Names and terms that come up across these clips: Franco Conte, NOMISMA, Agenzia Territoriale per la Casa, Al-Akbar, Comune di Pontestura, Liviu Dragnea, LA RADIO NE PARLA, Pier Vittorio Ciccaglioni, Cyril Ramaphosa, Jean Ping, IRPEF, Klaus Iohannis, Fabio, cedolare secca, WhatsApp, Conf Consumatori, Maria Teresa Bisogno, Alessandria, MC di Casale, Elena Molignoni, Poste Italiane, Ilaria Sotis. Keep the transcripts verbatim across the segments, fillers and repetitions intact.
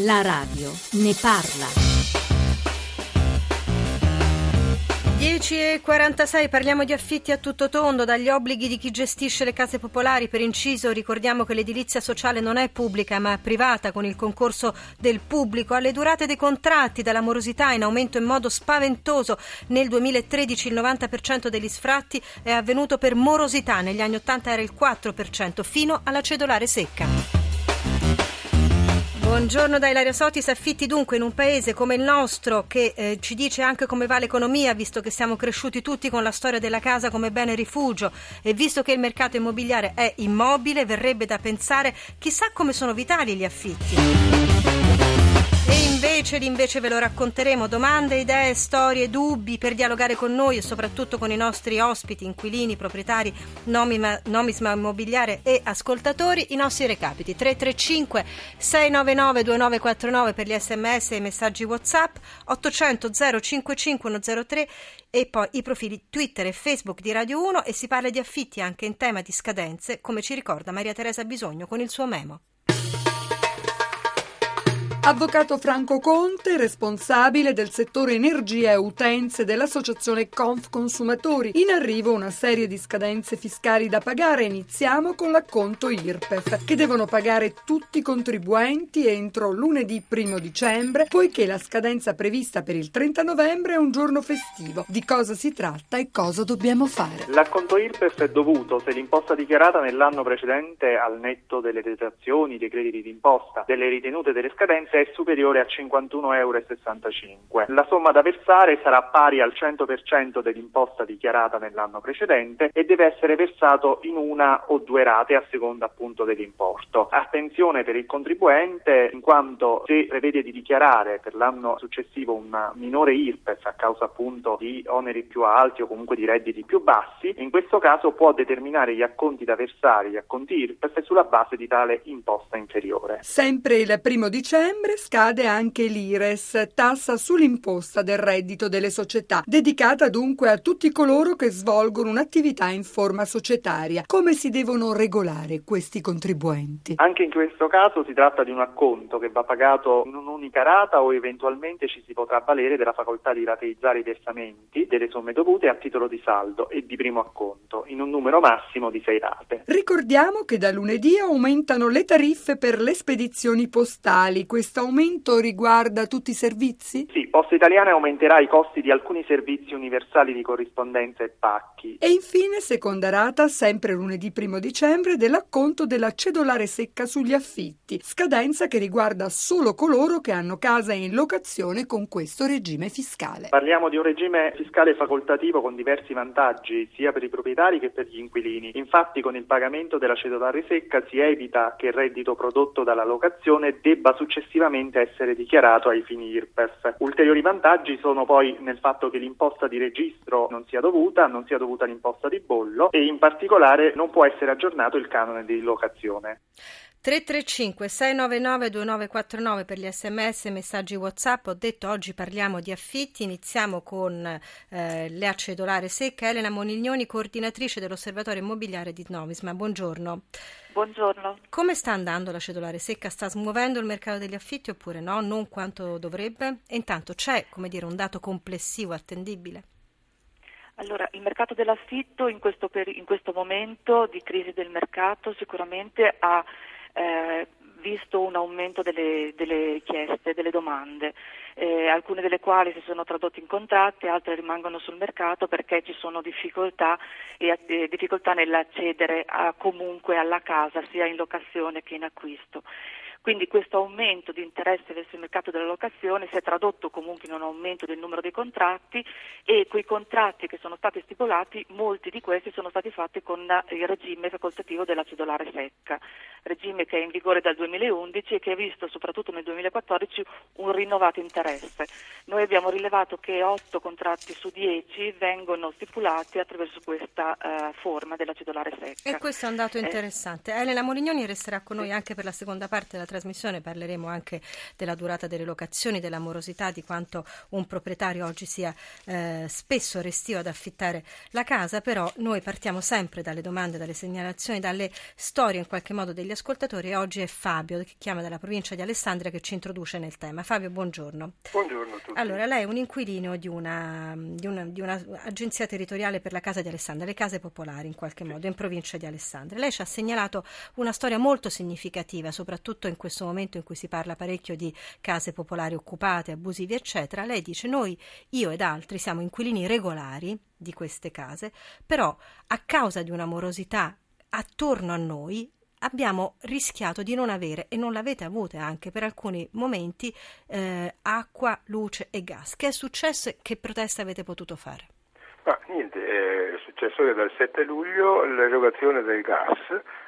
La radio ne parla. dieci e quarantasei, parliamo di affitti a tutto tondo, dagli obblighi di chi gestisce le case popolari. Per inciso, ricordiamo che l'edilizia sociale non è pubblica ma privata, con il concorso del pubblico, alle durate dei contratti, dalla morosità in aumento in modo spaventoso. Nel duemilatredici il novanta per cento degli sfratti è avvenuto per morosità, negli anni ottanta era il quattro per cento, fino alla cedolare secca. Buongiorno da Ilaria Sotis. Affitti dunque in un paese come il nostro, che eh, ci dice anche come va l'economia, visto che siamo cresciuti tutti con la storia della casa come bene rifugio, e visto che il mercato immobiliare è immobile, verrebbe da pensare chissà come sono vitali gli affitti. E invece, invece ve lo racconteremo. Domande, idee, storie, dubbi per dialogare con noi e soprattutto con i nostri ospiti, inquilini, proprietari, nomima, nomisma immobiliare e ascoltatori. I nostri recapiti: tre tre cinque sei nove nove due nove quattro nove per gli sms e i messaggi WhatsApp, ottocento zero cinquantacinque centotre, e poi i profili Twitter e Facebook di Radio uno. E si parla di affitti anche in tema di scadenze, come ci ricorda Maria Teresa Bisogno con il suo memo. Avvocato Franco Conte, responsabile del settore energia e utenze dell'associazione Conf Consumatori. In arrivo una serie di scadenze fiscali da pagare. Iniziamo con l'acconto I R P E F, che devono pagare tutti i contribuenti entro lunedì primo dicembre, poiché la scadenza prevista per il trenta novembre è un giorno festivo. Di cosa si tratta e cosa dobbiamo fare? L'acconto I R P E F è dovuto se l'imposta dichiarata nell'anno precedente, al netto delle detrazioni, dei crediti d'imposta, delle ritenute, delle scadenze, è superiore a cinquantuno virgola sessantacinque euro. La somma da versare sarà pari al cento per cento dell'imposta dichiarata nell'anno precedente e deve essere versato in una o due rate a seconda appunto dell'importo. Attenzione per il contribuente, in quanto se prevede di dichiarare per l'anno successivo un minore I R P E F a causa appunto di oneri più alti o comunque di redditi più bassi, in questo caso può determinare gli acconti da versare, gli acconti I R P E F, sulla base di tale imposta inferiore. Sempre il primo dicembre scade anche l'I R E S, tassa sull'imposta del reddito delle società, dedicata dunque a tutti coloro che svolgono un'attività in forma societaria. Come si devono regolare questi contribuenti? Anche in questo caso si tratta di un acconto che va pagato in un'unica rata, o eventualmente ci si potrà valere della facoltà di rateizzare i versamenti delle somme dovute a titolo di saldo e di primo acconto, in un numero massimo di sei rate. Ricordiamo che da lunedì aumentano le tariffe per le spedizioni postali. Questa aumento riguarda tutti i servizi? Sì, Poste Italiane aumenterà i costi di alcuni servizi universali di corrispondenza e pacchi. E infine, seconda rata, sempre lunedì primo dicembre, dell'acconto della cedolare secca sugli affitti, scadenza che riguarda solo coloro che hanno casa in locazione con questo regime fiscale. Parliamo di un regime fiscale facoltativo con diversi vantaggi sia per i proprietari che per gli inquilini. Infatti, con il pagamento della cedolare secca si evita che il reddito prodotto dalla locazione debba successivamente essere dichiarato ai fini I R P E F. Ulteriori vantaggi sono poi nel fatto che l'imposta di registro non sia dovuta, non sia dovuta l'imposta di bollo, e in particolare non può essere aggiornato il canone di locazione. tre tre cinque sei nove nove due nove quattro nove per gli sms e messaggi WhatsApp. Ho detto, oggi parliamo di affitti. Iniziamo con eh, la cedolare secca. Elena Molignoni, coordinatrice dell'Osservatorio Immobiliare di Nomisma. Buongiorno. Buongiorno. Come sta andando la cedolare secca? Sta smuovendo il mercato degli affitti oppure no? Non quanto dovrebbe? E intanto c'è, come dire, un dato complessivo attendibile? Allora, il mercato dell'affitto in questo, per, in questo momento di crisi del mercato sicuramente ha eh, visto un aumento delle, delle richieste, delle domande, eh, alcune delle quali si sono tradotte in contratti, altre rimangono sul mercato perché ci sono difficoltà, e, eh, difficoltà nell'accedere a, comunque alla casa, sia in locazione che in acquisto. Quindi questo aumento di interesse verso il mercato della locazione si è tradotto comunque in un aumento del numero dei contratti, e quei contratti che sono stati stipulati, molti di questi sono stati fatti con il regime facoltativo della cedolare secca, regime che è in vigore dal duemilaundici e che ha visto soprattutto nel duemilaquattordici un rinnovato interesse. Noi abbiamo rilevato che otto contratti su dieci vengono stipulati attraverso questa uh, forma della cedolare secca. E questo è un dato interessante. Eh. Elena Molignoni resterà con noi anche per la seconda parte della trasmissione parleremo anche della durata delle locazioni, della morosità, di quanto un proprietario oggi sia eh, spesso restio ad affittare la casa, però noi partiamo sempre dalle domande, dalle segnalazioni, dalle storie in qualche modo degli ascoltatori e oggi è Fabio che chiama dalla provincia di Alessandria che ci introduce nel tema. Fabio, buongiorno. Buongiorno a tutti. Allora, lei è un inquilino di una, di una, di una agenzia territoriale per la Casa di Alessandria, le case popolari in qualche sì. modo, in provincia di Alessandria. Lei ci ha segnalato una storia molto significativa, soprattutto in questo momento in cui si parla parecchio di case popolari occupate, abusivi, eccetera. Lei dice: noi, io ed altri, siamo inquilini regolari di queste case, però a causa di una morosità attorno a noi abbiamo rischiato di non avere, e non l'avete avuta anche per alcuni momenti, eh, acqua, luce e gas. Che è successo e che proteste avete potuto fare? Ma niente, è successo che dal sette luglio l'erogazione del gas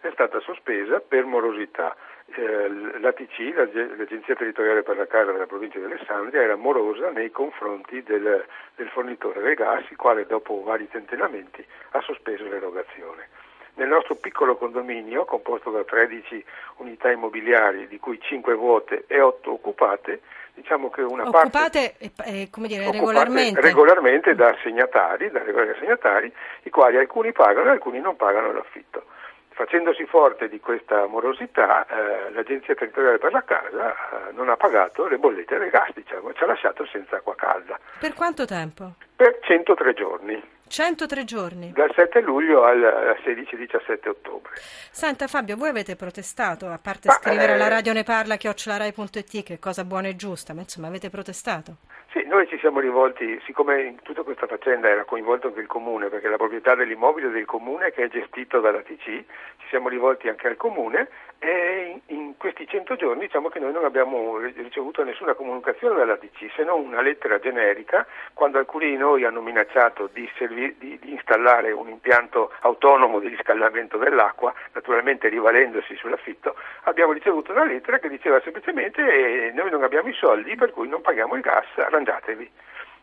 è stata sospesa per morosità. Eh, l'A T C, l'Agenzia Territoriale per la Casa della provincia di Alessandria, era morosa nei confronti del, del fornitore del gas, il quale dopo vari tentennamenti ha sospeso l'erogazione. Nel nostro piccolo condominio, composto da tredici unità immobiliari, di cui cinque vuote e otto occupate, diciamo che una occupate, parte eh, come dire, occupate regolarmente regolarmente da assegnatari, da regolari assegnatari, i quali alcuni pagano e alcuni non pagano l'affitto. Facendosi forte di questa morosità, eh, l'Agenzia Territoriale per la Casa eh, non ha pagato le bollette del gas, diciamo, ci ha lasciato senza acqua calda. Per quanto tempo? Per centotré giorni. centotré giorni? Dal sette luglio al sedici diciassette ottobre. Senta Fabio, voi avete protestato, a parte ma, scrivere alla eh, radio ne parla, chiocciola rai punto it, che è cosa buona e giusta, ma insomma avete protestato? Sì, noi ci siamo rivolti, siccome in tutta questa faccenda era coinvolto anche il Comune, perché la proprietà dell'immobile del Comune che è gestito dall'A T C, ci siamo rivolti anche al Comune e in questi cento giorni diciamo che noi non abbiamo ricevuto nessuna comunicazione dall'A T C, se non una lettera generica, quando alcuni di noi hanno minacciato di servire Di, di installare un impianto autonomo di riscaldamento dell'acqua, naturalmente rivalendosi sull'affitto. Abbiamo ricevuto una lettera che diceva semplicemente eh, noi non abbiamo i soldi per cui non paghiamo il gas, arrangiatevi.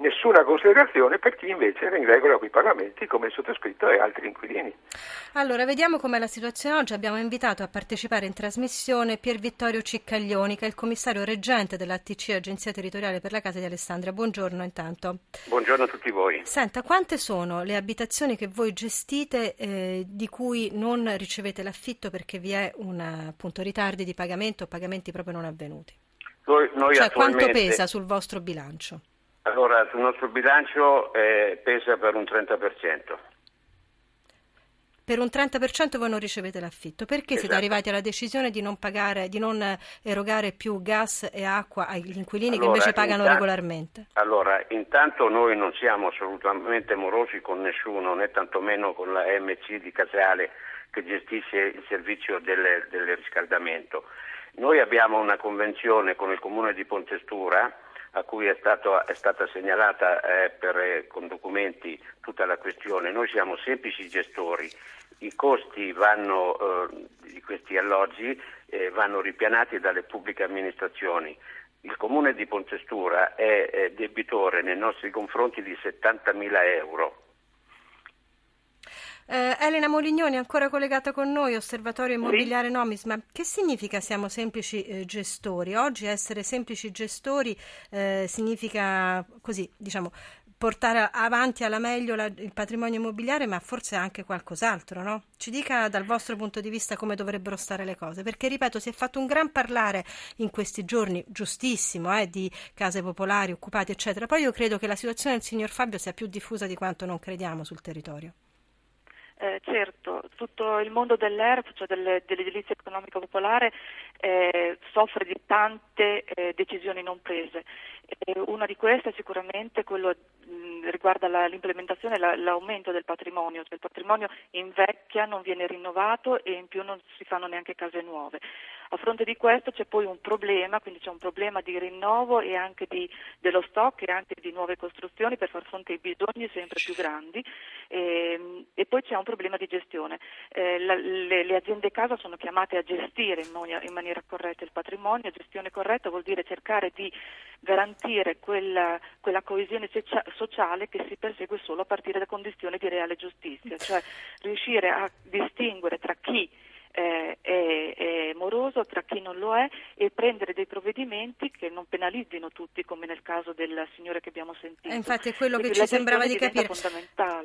Nessuna considerazione per chi invece era in regola con i pagamenti, come il sottoscritto e altri inquilini. Allora, vediamo com'è la situazione oggi. Abbiamo invitato a partecipare in trasmissione Pier Vittorio Ciccaglioni, che è il commissario reggente dell'A T C, Agenzia Territoriale per la Casa di Alessandria. Buongiorno intanto. Buongiorno a tutti voi. Senta, quante sono le abitazioni che voi gestite eh, di cui non ricevete l'affitto perché vi è un appunto ritardi di pagamento o pagamenti proprio non avvenuti? Noi, noi cioè, attualmente... quanto pesa sul vostro bilancio? Allora, sul nostro bilancio eh, pesa per un trenta per cento. Per un trenta per cento voi non ricevete l'affitto. Perché esatto. Siete arrivati alla decisione di non pagare, di non erogare più gas e acqua agli inquilini allora, che invece pagano intanto, regolarmente? Allora, intanto noi non siamo assolutamente morosi con nessuno, né tantomeno con la M C di Casale che gestisce il servizio del, del riscaldamento. Noi abbiamo una convenzione con il Comune di Pontestura a cui è, stato, è stata segnalata eh, per, eh, con documenti tutta la questione. Noi siamo semplici gestori, i costi vanno, eh, di questi alloggi eh, vanno ripianati dalle pubbliche amministrazioni. Il Comune di Pontestura è eh, debitore nei nostri confronti di settantamila euro. Eh, Elena Molignoni, ancora collegata con noi, Osservatorio Immobiliare NOMISMA. Che significa siamo semplici eh, gestori? Oggi essere semplici gestori eh, significa così, diciamo, portare avanti alla meglio la, il patrimonio immobiliare, ma forse anche qualcos'altro, no? Ci dica dal vostro punto di vista come dovrebbero stare le cose, perché ripeto, si è fatto un gran parlare in questi giorni, giustissimo, eh, di case popolari, occupate, eccetera. Poi io credo che la situazione del signor Fabio sia più diffusa di quanto non crediamo sul territorio. Eh, certo, tutto il mondo dell'E R P, cioè delle, dell'edilizia economica popolare, eh, soffre di tante eh, decisioni non prese. Eh, una di queste è sicuramente quello mh, riguarda la, l'implementazione, la, l'aumento del patrimonio, cioè il patrimonio invecchia, non viene rinnovato e in più non si fanno neanche case nuove. A fronte di questo c'è poi un problema, quindi c'è un problema di rinnovo e anche di, dello stock e anche di nuove costruzioni per far fronte ai bisogni sempre più grandi e, e poi c'è un problema di gestione. Eh, la, le, le aziende casa sono chiamate a gestire in, monia, in maniera corretta il patrimonio. Gestione corretta vuol dire cercare di garantire quella, quella coesione secia, sociale che si persegue solo a partire da condizioni di reale giustizia, cioè riuscire a distinguere tra chi eh, è, è moroso, tra chi non lo è, e prendere dei provvedimenti che non penalizzino tutti, come nel caso del signore che abbiamo sentito. E infatti è quello che ci sembrava di capire.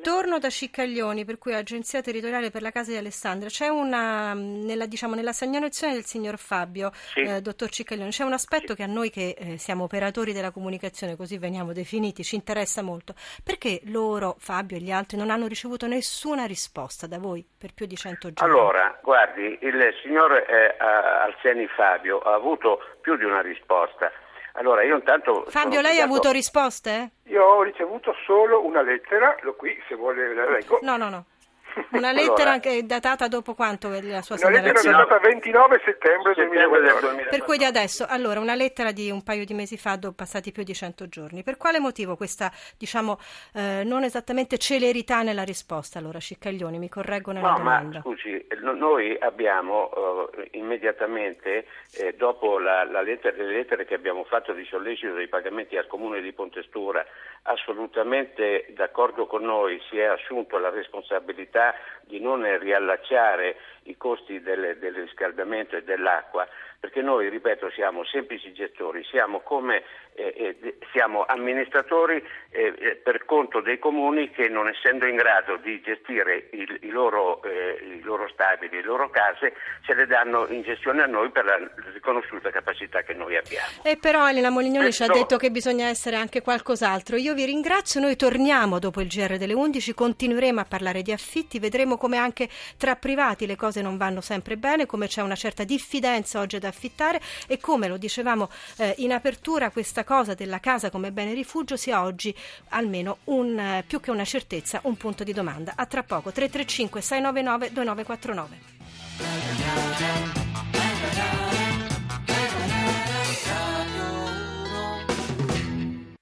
Torno da Ciccaglioni, per cui Agenzia Territoriale per la Casa di Alessandria, c'è una, nella, diciamo, nella segnalazione del signor Fabio, sì. eh, dottor Ciccaglioni, c'è un aspetto sì. che a noi che eh, siamo operatori della comunicazione, così veniamo definiti, ci interessa molto. Perché loro, Fabio e gli altri, non hanno ricevuto nessuna risposta da voi per più di cento giorni? Allora, guardi, il signor eh, Alseni Fabio ha avuto più di una risposta. Allora, io intanto... Fabio, lei ha avuto risposte? Io ho ricevuto solo una lettera, l'ho qui, se vuole la leggo. No, no, no. Una lettera allora, che è datata dopo quanto la sua segnalazione? Una lettera datata ventinove settembre duemilaquattordici. Per cui di adesso, allora, una lettera di un paio di mesi fa, dopo passati più di cento giorni. Per quale motivo questa, diciamo, eh, non esattamente celerità nella risposta? Allora, Ciccaglioni, mi correggo nella no, domanda. No, ma scusi, noi abbiamo eh, immediatamente, eh, dopo la, la lettera, le lettere che abbiamo fatto di sollecito dei pagamenti al Comune di Pontestura, assolutamente d'accordo con noi, si è assunto la responsabilità di non riallacciare i costi del, del riscaldamento e dell'acqua, perché noi, ripeto, siamo semplici gestori, siamo come eh, eh, siamo amministratori eh, eh, per conto dei comuni che, non essendo in grado di gestire il, i, loro, eh, i loro stabili, le loro case, se le danno in gestione a noi per la riconosciuta capacità che noi abbiamo. E però Elena Molignoni Questo... ci ha detto che bisogna essere anche qualcos'altro. Io vi ringrazio, noi torniamo dopo il G R delle undici, continueremo a parlare di affitti, vedremo come anche tra privati le cose non vanno sempre bene, come c'è una certa diffidenza oggi da affittare e come lo dicevamo eh, in apertura, questa cosa della casa come bene rifugio sia oggi almeno un eh, più che una certezza, un punto di domanda. A tra poco. Tre tre cinque sei nove nove due nove quattro nove.